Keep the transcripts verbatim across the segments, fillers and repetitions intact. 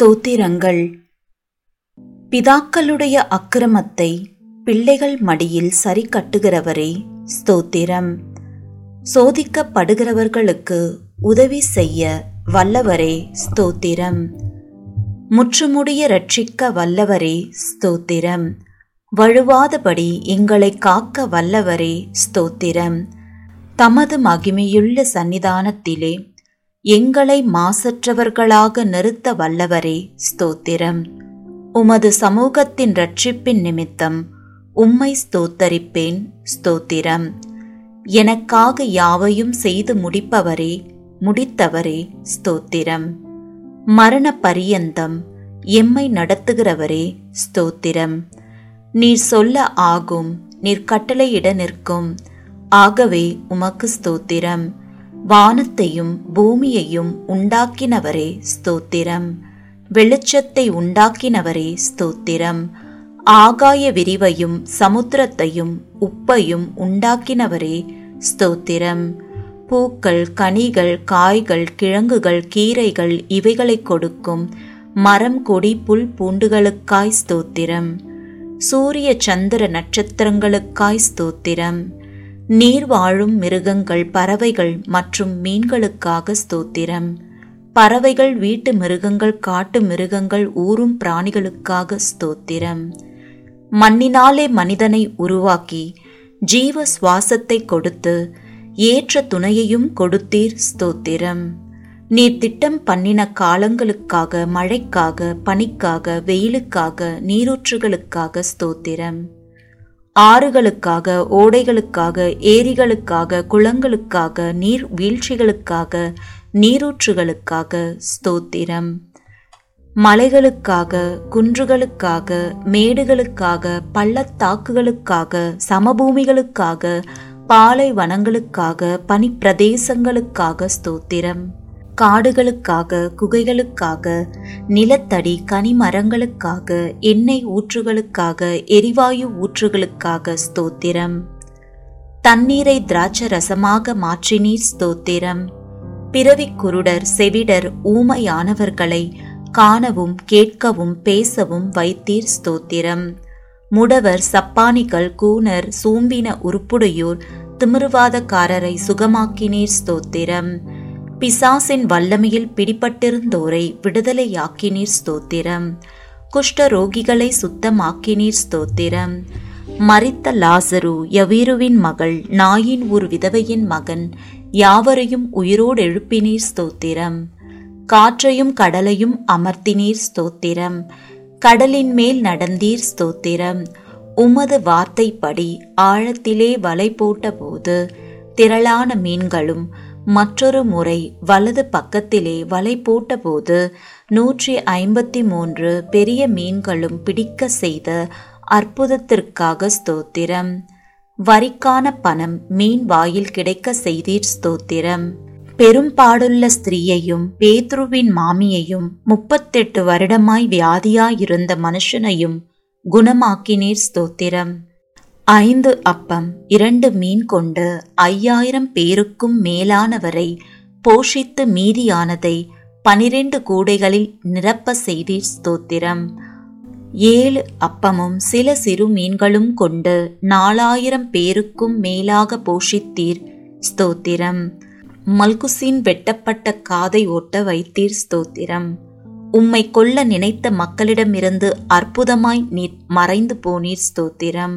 ஸ்தோத்திரங்கள். பிதாக்களுடைய அக்கிரமத்தை பிள்ளைகள் மடியில் சரி கட்டுகிறவரே ஸ்தோத்திரம். சோதிக்கப்படுகிறவர்களுக்கு உதவி செய்ய வல்லவரே ஸ்தோத்திரம். முற்றுமுடிய ரட்சிக்க வல்லவரே ஸ்தோத்திரம். வழுவாதபடி எங்களை காக்க வல்லவரே ஸ்தோத்திரம். தமது மகிமையுள்ள சன்னிதானத்திலே எங்களை மாசற்றவர்களாக நிறுத்த வல்லவரே ஸ்தோத்திரம். உமது சமூகத்தின் ரட்சிப்பின் நிமித்தம் உம்மை ஸ்தோத்தரிப்பேன் ஸ்தோத்திரம். எனக்காக யாவையும் செய்து முடிப்பவரே முடித்தவரே ஸ்தோத்திரம். மரண பரியந்தம் எம்மை நடத்துகிறவரே ஸ்தோத்திரம். நீர் சொல்ல ஆகும், நீர் கட்டளையிட நிற்கும், ஆகவே உமக்கு ஸ்தோத்திரம். வானத்தையும் பூமியையும் உண்டாக்கினவரே ஸ்தோத்திரம். வெளிச்சத்தை உண்டாக்கினவரே ஸ்தோத்திரம். ஆகாய விரிவையும் சமுத்திரத்தையும் உப்பையும் உண்டாக்கினவரே ஸ்தோத்திரம். பூக்கள், கனிகள், காய்கள், கிழங்குகள், கீரைகள் இவைகளை கொடுக்கும் மரம், கொடி, புல், பூண்டுகளுக்காய் ஸ்தோத்திரம். சூரிய சந்திர நட்சத்திரங்களுக்காய் ஸ்தோத்திரம். நீர் வாழும் மிருகங்கள், பறவைகள் மற்றும் மீன்களுக்காக ஸ்தோத்திரம். பறவைகள், வீட்டு மிருகங்கள், காட்டு மிருகங்கள், ஊரும் பிராணிகளுக்காக ஸ்தோத்திரம். மண்ணினாலே மனிதனை உருவாக்கி ஜீவ சுவாசத்தை கொடுத்து ஏற்ற துணையையும் கொடுத்தீர் ஸ்தோத்திரம். நீர் திட்டம் பண்ணின காலங்களுக்காக, மழைக்காக, பனிக்காக, வெயிலுக்காக, நீரூற்றுகளுக்காக ஸ்தோத்திரம். ஆறுகளுக்காக, ஓடைகளுக்காக, ஏரிகளுக்காக, குளங்களுக்காக, நீர் வீழ்ச்சிகளுக்காக, நீரூற்றுகளுக்காக ஸ்தோத்திரம். மலைகளுக்காக, குன்றுகளுக்காக, மேடுகளுக்காக, பள்ளத்தாக்குகளுக்காக, சமபூமிகளுக்காக, பாலைவனங்களுக்காக, பனிப்பிரதேசங்களுக்காக ஸ்தோத்திரம். காடுகளுக்காக, குகைகளுக்காக, நிலத்தடி கனிமரங்களுக்காக, எண்ணெய் ஊற்றுகளுக்காக, எரிவாயு ஊற்றுகளுக்காக ஸ்தோத்திரம். தண்ணீரை திராட்சை ரசமாக மாற்றினீர் ஸ்தோத்திரம். பிறவிக் குருடர், செவிடர், ஊமையானவர்களை காணவும் கேட்கவும் பேசவும் வைத்தீர் ஸ்தோத்திரம். முடவர், சப்பானிகள், கூனர், சூம்பின உருப்புடையோர், திமிருவாதக்காரரை சுகமாக்கினீர் ஸ்தோத்திரம். பிசாசின் வல்லமையில் பிடிபட்டிருந்தோரை விடுதலையாக்கினீர் ஸ்தோத்திரம். குஷ்ட ரோகிகளை சுத்தமாக்கினீர் ஸ்தோத்திரம். மரித்த லாசரு, யவீருவின் மகள், நாயின் ஊர் விதவையின் மகன் யாவரையும் உயிரோடு எழுப்பினீர் ஸ்தோத்திரம். காற்றையும் கடலையும் அமர்த்தினீர் ஸ்தோத்திரம். கடலின் மேல் நடந்தீர் ஸ்தோத்திரம். உமது வார்த்தைப்படி ஆழத்திலே வலை போட்டபோது திரளான மீன்களும், மற்றொரு முறை வலது பக்கத்திலே வலை போட்டபோது நூற்றி ஐம்பத்தி மூன்று பெரிய மீன்களும் பிடிக்க செய்த அற்புதத்திற்காக ஸ்தோத்திரம். வரிக்கான பணம் மீன் வாயில் கிடைக்க செய்தீர் ஸ்தோத்திரம். பெரும்பாடுள்ள ஸ்திரீயையும் பேதுருவின் மாமியையும் முப்பத்தெட்டு வருடமாய் வியாதியாயிருந்த மனுஷனையும் குணமாக்கினீர் ஸ்தோத்திரம். ஐந்து அப்பம் இரண்டு மீன் கொண்டு ஐயாயிரம் பேருக்கும் மேலானவரை போஷித்து மீதியானதை பனிரெண்டு கூடைகளில் நிரப்ப செய்தீர் ஸ்தோத்திரம். ஏழு அப்பமும் சில சிறு மீன்களும் கொண்டு நாலாயிரம் பேருக்கும் மேலாக போஷித்தீர் ஸ்தோத்திரம். மல்குசின் வெட்டப்பட்ட காதை ஓட்ட வைத்தீர் ஸ்தோத்திரம். உம்மை கொல்ல நினைத்த மக்களிடமிருந்து அற்புதமாய் நீர் மறைந்து போனீர் ஸ்தோத்திரம்.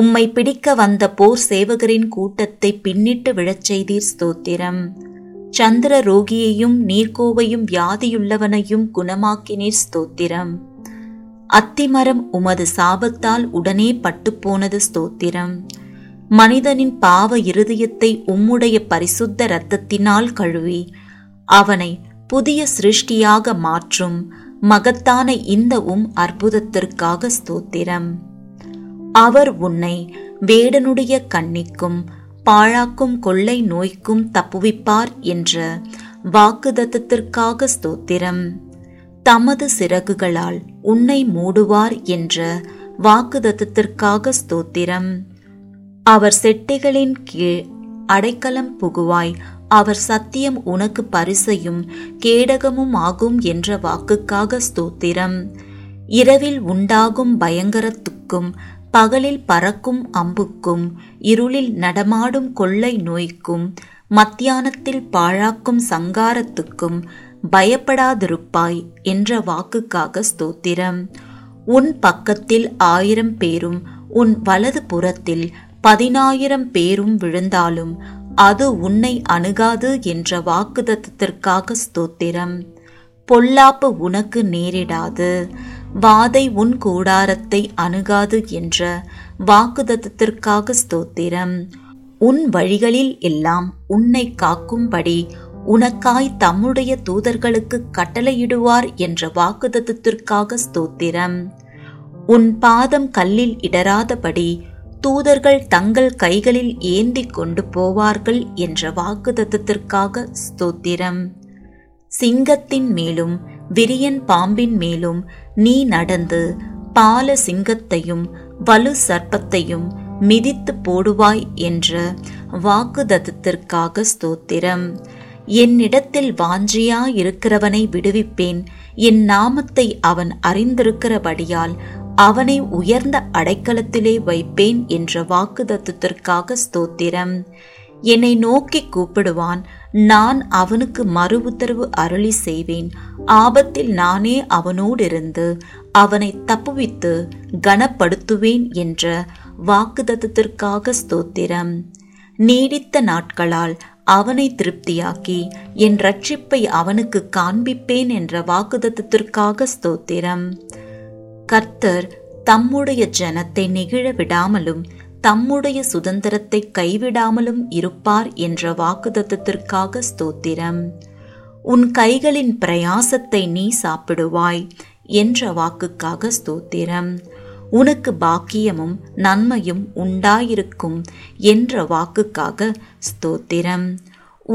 உம்மை பிடிக்க வந்த போர் சேவகரின் கூட்டத்தை பின்னிட்டு விழச் செய்தீர் ஸ்தோத்திரம். சந்திர ரோகியையும் நீர்கோவையும் வியாதியுள்ளவனையும் குணமாக்கினீர் ஸ்தோத்திரம். அத்திமரம் உமது சாபத்தால் உடனே பட்டுப்போனது ஸ்தோத்திரம். மனிதனின் பாவ இருதயத்தை உம்முடைய பரிசுத்த இரத்தத்தினால் கழுவி அவனை புதிய சிருஷ்டியாக மாற்றும் மகத்தான இந்த உம் அற்புதத்திற்காக ஸ்தோத்திரம். அவர் உன்னை வேடனுடைய கண்ணிக்கும் பாழாக்கும் கொள்ளை நோய்க்கும் தப்புவிப்பார் என்ற வாக்குத்தத்தத்திற்காக ஸ்தோத்திரம். தமது சிறகுகளால் உன்னை மூடுவார் என்ற வாக்குத்தத்தத்திற்காக ஸ்தோத்திரம். அவர் செட்டைகளின் கீழ் அடைக்கலம் புகுவாய், அவர் சத்தியம் உனக்கு பரிசையும் கேடகமும் ஆகும் என்ற வாக்குக்காக ஸ்தோத்திரம். இரவில் உண்டாகும் பயங்கரத்துக்கும் பகலில் பறக்கும் அம்புக்கும் இருளில் நடமாடும் கொள்ளை நோய்க்கும் மத்தியானத்தில் பாழாக்கும் சங்காரத்துக்கும் பயப்படாதிருப்பாய் என்ற வாக்குக்காக ஸ்தோத்திரம். உன் பக்கத்தில் ஆயிரம் பேரும் உன் வலது புறத்தில் பதினாயிரம் பேரும் விழுந்தாலும் அது உன்னை அணுகாது என்ற வாக்குதத்தத்திற்காக ஸ்தோத்திரம். பொல்லாப்பு உனக்கு நேரிடாது, வாதை உன் கூடாரத்தை அணுகாது என்ற வாக்குதத்தத்திற்காக ஸ்தோத்திரம். உன் வழிகளில் எல்லாம் உன்னை காக்கும்படி உனக்காய் தம்முடைய தூதர்களுக்கு கட்டளையிடுவார் என்ற வாக்குதத்தத்திற்காக ஸ்தோத்திரம். உன் பாதம் கல்லில் இடராதபடி தூதர்கள் தங்கள் கைகளில் ஏந்தி கொண்டு போவார்கள் என்ற வாக்குதத்தத்திற்காக ஸ்தோத்திரம். சிங்கத்தின் மேலும் விரியன் பாம்பின் மேலும் நீ நடந்து பால சிங்கத்தையும் வலு சர்ப்பத்தையும் மிதித்து போடுவாய் என்ற வாக்குதத்தத்திற்காக ஸ்தோத்திரம். என்னிடத்தில் வாஞ்சியாயிருக்கிறவனை விடுவிப்பேன், என் நாமத்தை அவன் அறிந்திருக்கிறபடியால் அவனை உயர்ந்த அடைக்கலத்திலே வைப்பேன் என்ற வாக்குதத்தத்திற்காக ஸ்தோத்திரம். என்னை நோக்கி கூப்பிடுவான், நான் அவனுக்கு மறு உத்தரவு அருளி செய்வேன், ஆபத்தில் நானே அவனோடிருந்து அவனை தப்புவித்து கனப்படுத்துவேன் என்ற வாக்குதத்தத்திற்காக ஸ்தோத்திரம். நீடித்த நாட்களால் அவனை திருப்தியாக்கி என் ரட்சிப்பை அவனுக்கு காண்பிப்பேன் என்ற வாக்குதத்தத்திற்காக ஸ்தோத்திரம். கர்த்தர் தம்முடைய ஜனத்தை நெகிழ விடாமலும் தம்முடைய சுதந்திரத்தை கைவிடாமலும் இருப்பார் என்ற வாக்குதத்தத்திற்காக ஸ்தோத்திரம். உன் கைகளின் பிரயாசத்தை நீ சாப்பிடுவாய் என்ற வாக்குக்காக ஸ்தோத்திரம். உனக்கு பாக்கியமும் நன்மையும் உண்டாயிருக்கும் என்ற வாக்குக்காக ஸ்தோத்திரம்.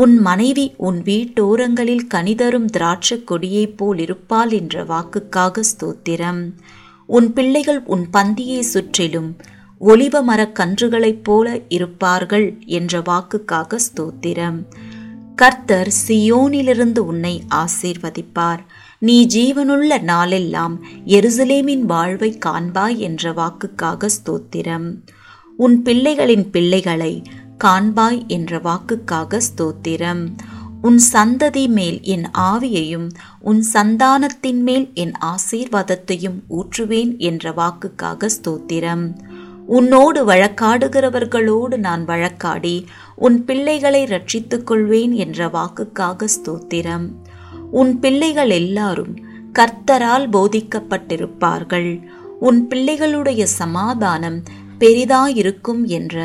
உன் மனைவி உன் வீட்டோரங்களில் கனிதரும் திராட்சை கொடியைப் போல் இருப்பாள் என்ற வாக்குக்காக ஸ்தோத்திரம். உன் பிள்ளைகள் உன் பந்தியை சுற்றிலும் ஒலிவ மரக் கன்றுகளைப் போல இருப்பார்கள் என்ற வாக்குக்காக ஸ்தோத்திரம். கர்த்தர் சியோனிலிருந்து உன்னை ஆசீர்வதிப்பார், நீ ஜீவனுள்ள நாளெல்லாம் எருசலேமின் வாழ்வை காண்பாய் என்ற வாக்குக்காக ஸ்தோத்திரம். உன் பிள்ளைகளின் பிள்ளைகளை காண்பாய் என்ற வாக்குக்காக ஸ்தோத்திரம். உன் சந்ததி மேல் என் ஆவியையும் உன் சந்தானத்தின் மேல் என் ஆசீர்வாதத்தையும் ஊற்றுவேன் என்ற வாக்குக்காக ஸ்தோத்திரம். உன்னோடு வழக்காடுகிறவர்களோடு நான் வழக்காடி உன் பிள்ளைகளை ரட்சித்துக் கொள்வேன் என்ற வாக்குக்காக ஸ்தோத்திரம். உன் பிள்ளைகள் எல்லாரும் கர்த்தரால் போதிக்கப்பட்டிருப்பார்கள், உன் பிள்ளைகளுடைய சமாதானம் பெரிதாயிருக்கும் என்ற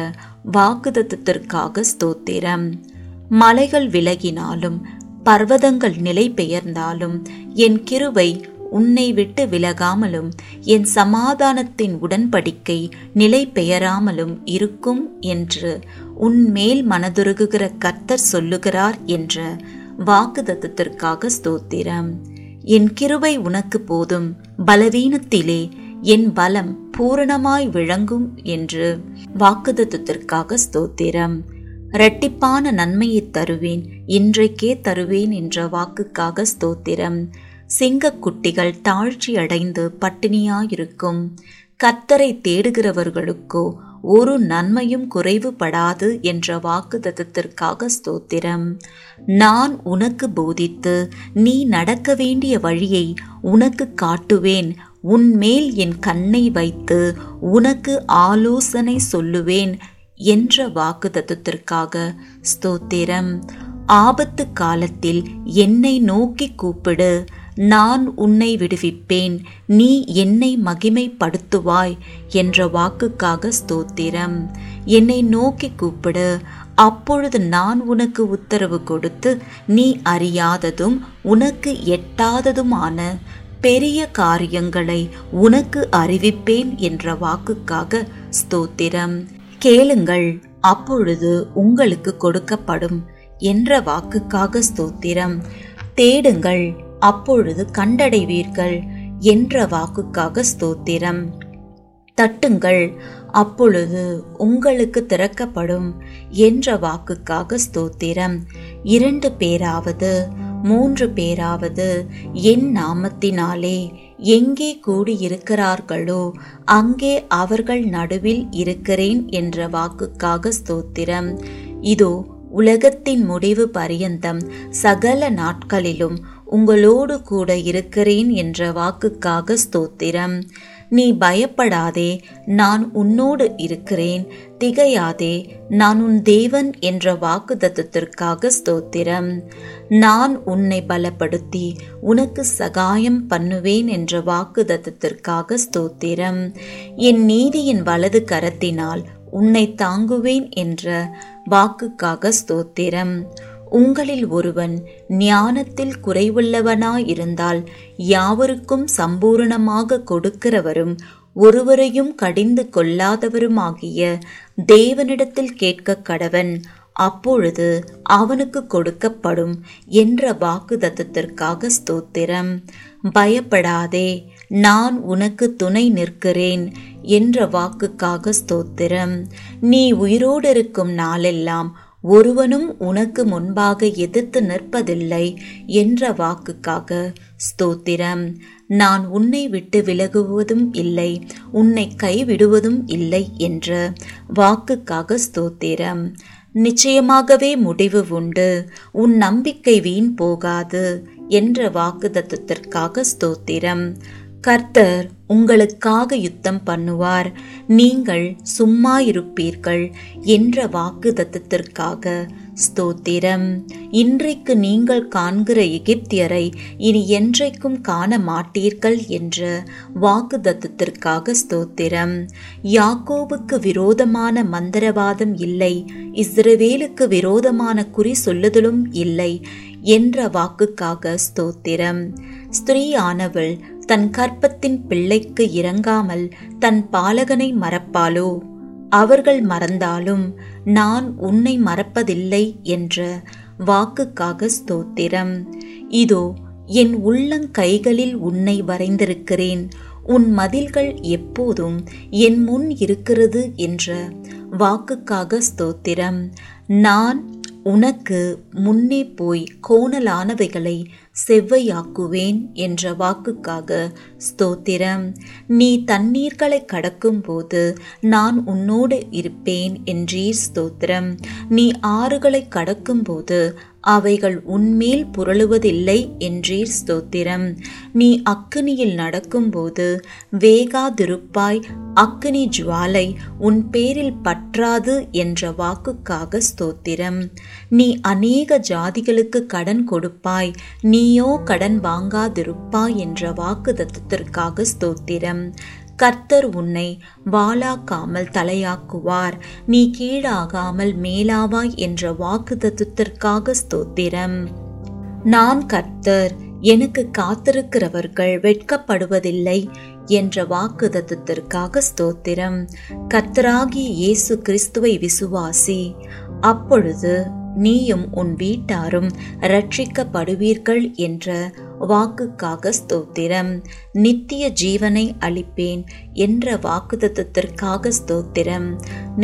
வாக்குதத்தத்திற்காக ஸ்தோத்திரம். மலைகள் விலகினாலும் பர்வதங்கள் நிலை பெயர்ந்தாலும் என் கிருபை உன்னை விட்டு விலகாமலும் என் சமாதானத்தின் உடன்படிக்கை நிலை பெயராமலும் இருக்கும் என்று உன்மேல் மனதுருகுகிற கர்த்தர் சொல்லுகிறார் என்ற வாக்குதத்தத்திற்காக ஸ்தோத்திரம். என் கிருபை உனக்கு போதும், பலவீனத்திலே என் பலம் பூரணமாய் விளங்கும் என்று வாக்குதத்தத்திற்காக ஸ்தோத்திரம். இரட்டிப்பான நன்மையை தருவேன், இன்றைக்கே தருவேன் என்ற வாக்குக்காக ஸ்தோத்திரம். சிங்கக்குட்டிகள் தாழ்ச்சி அடைந்து பட்டினியாயிருக்கும், கர்த்தரை தேடுகிறவர்களுக்கோ ஒரு நன்மையும் குறைவுபடாது என்ற வாக்குதத்தத்திற்காக ஸ்தோத்திரம். நான் உனக்கு போதித்து நீ நடக்க வேண்டிய வழியை உனக்கு காட்டுவேன், உன்மேல் என் கண்ணை வைத்து உனக்கு ஆலோசனை சொல்லுவேன் என்ற வாக்குதத்தத்திற்காக ஸ்தோத்திரம். ஆபத்து காலத்தில் என்னை நோக்கி கூப்பிடு, நான் உன்னை விடுவிப்பேன், நீ என்னை மகிமைப்படுத்துவாய் என்ற வாக்குக்காக ஸ்தோத்திரம். என்னை நோக்கி கூப்பிடு, அப்பொழுது நான் உனக்கு உத்தரவு கொடுத்து நீ அறியாததும் உனக்கு எட்டாததுமான பெரிய காரியங்களை உனக்கு அறிவிப்பேன் என்ற வாக்குக்காக ஸ்தோத்திரம். கேளுங்கள், அப்பொழுது உங்களுக்கு கொடுக்கப்படும் என்ற வாக்குக்காக ஸ்தோத்திரம். தேடுங்கள், அப்பொழுது கண்டடைவீர்கள் என்ற வாக்குக்காக ஸ்தோத்திரம். தட்டுங்கள், அப்பொழுது உங்களுக்கு திறக்கப்படும் என்ற வாக்குக்காக ஸ்தோத்திரம். இரண்டு பேராவது மூன்று பேராவது என் நாமத்தினாலே எங்கே கூடியிருக்கிறார்களோ அங்கே அவர்கள் நடுவில் இருக்கிறேன் என்ற வாக்குக்காக ஸ்தோத்திரம். இதோ உலகத்தின் முடிவு பரியந்தம் சகல நாட்களிலும் உங்களோடு கூட இருக்கிறேன் என்ற வாக்குக்காக ஸ்தோத்திரம். நீ பயப்படாதே, நான் உன்னோடு இருக்கிறேன். திகையாதே, நான் உன் தேவன் என்ற வாக்குத்தத்தத்திற்காக ஸ்தோத்திரம். நான் உன்னை பலப்படுத்தி உனக்கு சகாயம் பண்ணுவேன் என்ற வாக்குத்தத்தத்திற்காக ஸ்தோத்திரம். என் நீதியின் வலது கரத்தினால் உன்னை தாங்குவேன் என்ற வாக்குக்காக ஸ்தோத்திரம். உங்களில் ஒருவன் ஞானத்தில் குறைவுள்ளவனாயிருந்தால் யாவருக்கும் சம்பூரணமாக கொடுக்கிறவரும் ஒருவரையும் கடிந்து கொள்ளாதவருமாகிய தேவனிடத்தில் கேட்க கடவன், அப்பொழுது அவனுக்கு கொடுக்கப்படும் என்ற வாக்குத்தத்தத்திற்காக ஸ்தோத்திரம். பயப்படாதே, நான் உனக்கு துணை நிற்கிறேன் என்ற வாக்குக்காக ஸ்தோத்திரம். நீ உயிரோடு இருக்கும் நாளெல்லாம் ஒருவனும் உனக்கு முன்பாக எதிர்த்து நிற்பதில்லை என்ற வாக்குக்காக ஸ்தோத்திரம். நான் உன்னை விட்டு விலகுவதும் இல்லை, உன்னை கைவிடுவதும் இல்லை என்ற வாக்குக்காக ஸ்தோத்திரம். நிச்சயமாகவே முடிவு உண்டு, உன் நம்பிக்கை வீண் போகாது என்ற வாக்குத்தத்தத்திற்காக ஸ்தோத்திரம். கர்த்தர் உங்களுக்காக யுத்தம் பண்ணுவார், நீங்கள் சும்மா இருப்பீர்கள் என்ற வாக்குத்தத்தத்திற்காக ஸ்தோத்திரம். இன்றைக்கு நீங்கள் காண்கிற எகிப்தியரை இனி என்றைக்கும் காண மாட்டீர்கள் என்ற வாக்குத்தத்தத்திற்காக ஸ்தோத்திரம். யாக்கோபுக்கு விரோதமான மந்திரவாதம் இல்லை, இஸ்ரவேலுக்கு விரோதமான குறி சொல்லுதலும் இல்லை என்ற வாக்குக்காக ஸ்தோத்திரம். ஸ்திரீயானவள் தன் கற்பத்தின் பிள்ளைக்கு இறங்காமல் தன் பாலகனை மறப்பாளோ? அவர்கள் மறந்தாலும் நான் உன்னை மறப்பதில்லை என்ற வாக்குக்காக ஸ்தோத்திரம். இதோ என் உள்ளங்கைகளில் உன்னை வரைந்திருக்கிறேன், உன் மதில்கள் எப்போதும் என் முன் இருக்கிறது என்ற வாக்குக்காக ஸ்தோத்திரம். நான் உனக்கு முன்னே போய் கோணலானவைகளை செவ்வையாக்குவேன் என்ற வாக்குக்காக ஸ்தோத்திரம். நீ தண்ணீர்களை கடக்கும் போது நான் உன்னோடு இருப்பேன் என்றீர், ஸ்தோத்திரம். நீ ஆறுகளை கடக்கும் போது அவைகள் உன்மேல் புரளுவதில்லை என்றீர், ஸ்தோத்திரம். நீ அக்கினியில் நடக்கும்போது வேகாதிருப்பாய், அக்கினி ஜுவாலை உன் பேரில் பற்றாது என்ற வாக்குக்காக ஸ்தோத்திரம். நீ அநேக ஜாதிகளுக்கு கடன் கொடுப்பாய், நீயோ கடன் வாங்காதிருப்பாய் என்ற வாக்குத்தத்தத்திற்காக ஸ்தோத்திரம். கர்த்தர் உன்னை வாளாக்காமல் தலையாக்குவார், நீ கீழாகாமல் மேலாவாய் என்ற வாக்குத்தத்தத்திற்காக ஸ்தோத்திரம். நான் கர்த்தர், எனக்கு காத்திருக்கிறவர்கள் வெட்கப்படுவதில்லை என்ற வாக்குத்தத்தத்திற்காக ஸ்தோத்திரம். கர்த்தராகிய இயேசு கிறிஸ்துவை விசுவாசி, அப்பொழுது நீயும் உன் வீட்டாரும் இரட்சிக்கப்படுவீர்கள் என்ற வாக்குக்காக ஸ்தோத்திரம். நித்திய ஜீவனை அளிப்பேன் என்ற வாக்குத்தத்தத்திற்காக ஸ்தோத்திரம்.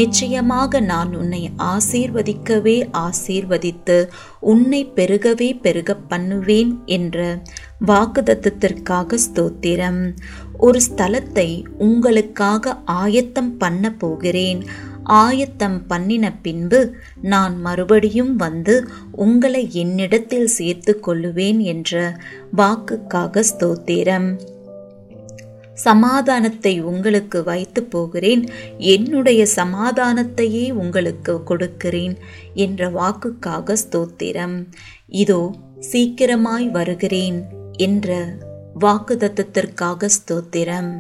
நிச்சயமாக நான் உன்னை ஆசீர்வதிக்கவே ஆசீர்வதித்து உன்னை பெருகவே பெருக பண்ணுவேன் என்ற வாக்குத்தத்தத்திற்காக ஸ்தோத்திரம். ஒரு ஸ்தலத்தை உங்களுக்காக ஆயத்தம் பண்ண போகிறேன், ஆயத்தம் பண்ணின பின்பு நான் மறுபடியும் வந்து உங்களை என்னிடத்தில் சேர்த்து கொள்ளுவேன் என்ற வாக்குக்காக ஸ்தோத்திரம். சமாதானத்தை உங்களுக்கு வைத்து போகிறேன், என்னுடைய சமாதானத்தையே உங்களுக்கு கொடுக்கிறேன் என்ற வாக்குக்காக ஸ்தோத்திரம். இதோ சீக்கிரமாய் வருகிறேன் என்ற வாக்குத்தத்தத்திற்காக ஸ்தோத்திரம்.